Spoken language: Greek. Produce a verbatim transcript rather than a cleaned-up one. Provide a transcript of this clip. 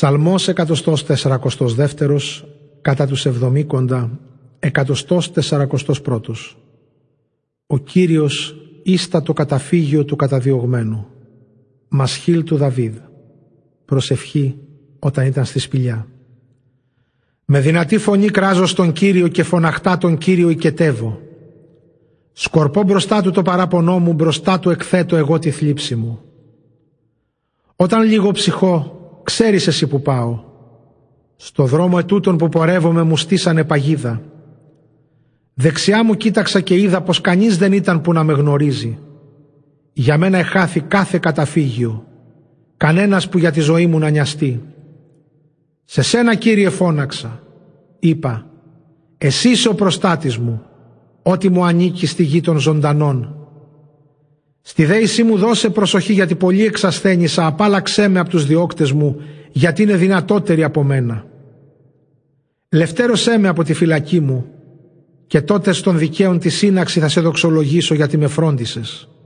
Ψαλμός εκατοστός τεσσαρακοστός δεύτερος, κατά τους εβδομήκοντα, εκατοστός τεσσαρακοστός πρώτος. Ο Κύριος ίστα το καταφύγιο του καταδιωγμένου, μασχίλ του Δαβίδ, προσευχή όταν ήταν στη σπηλιά. Με δυνατή φωνή κράζω στον Κύριο και φωναχτά τον Κύριο οικετεύω. Σκορπώ μπροστά του το παράπονό μου, μπροστά του εκθέτω εγώ τη θλίψη μου. Όταν λίγο ψυχώ, ξέρεις εσύ που πάω. Στο δρόμο ετούτον που πορεύομαι μου στήσανε παγίδα. Δεξιά μου κοίταξα και είδα πως κανείς δεν ήταν που να με γνωρίζει. Για μένα εχάθη κάθε καταφύγιο, κανένας που για τη ζωή μου να νοιαστεί. Σε σένα, Κύριε, φώναξα. Είπα, εσύ είσαι ο προστάτης μου, ό,τι μου ανήκει στη γη των ζωντανών. Στη δέησή μου δώσε προσοχή, γιατί πολύ εξασθένησα, απάλαξέ με από τους διώκτες μου, γιατί είναι δυνατότεροι από μένα. Λευτέρωσέ με από τη φυλακή μου, και τότε στον δικαίον τη σύναξη θα σε δοξολογήσω, γιατί με φρόντισες.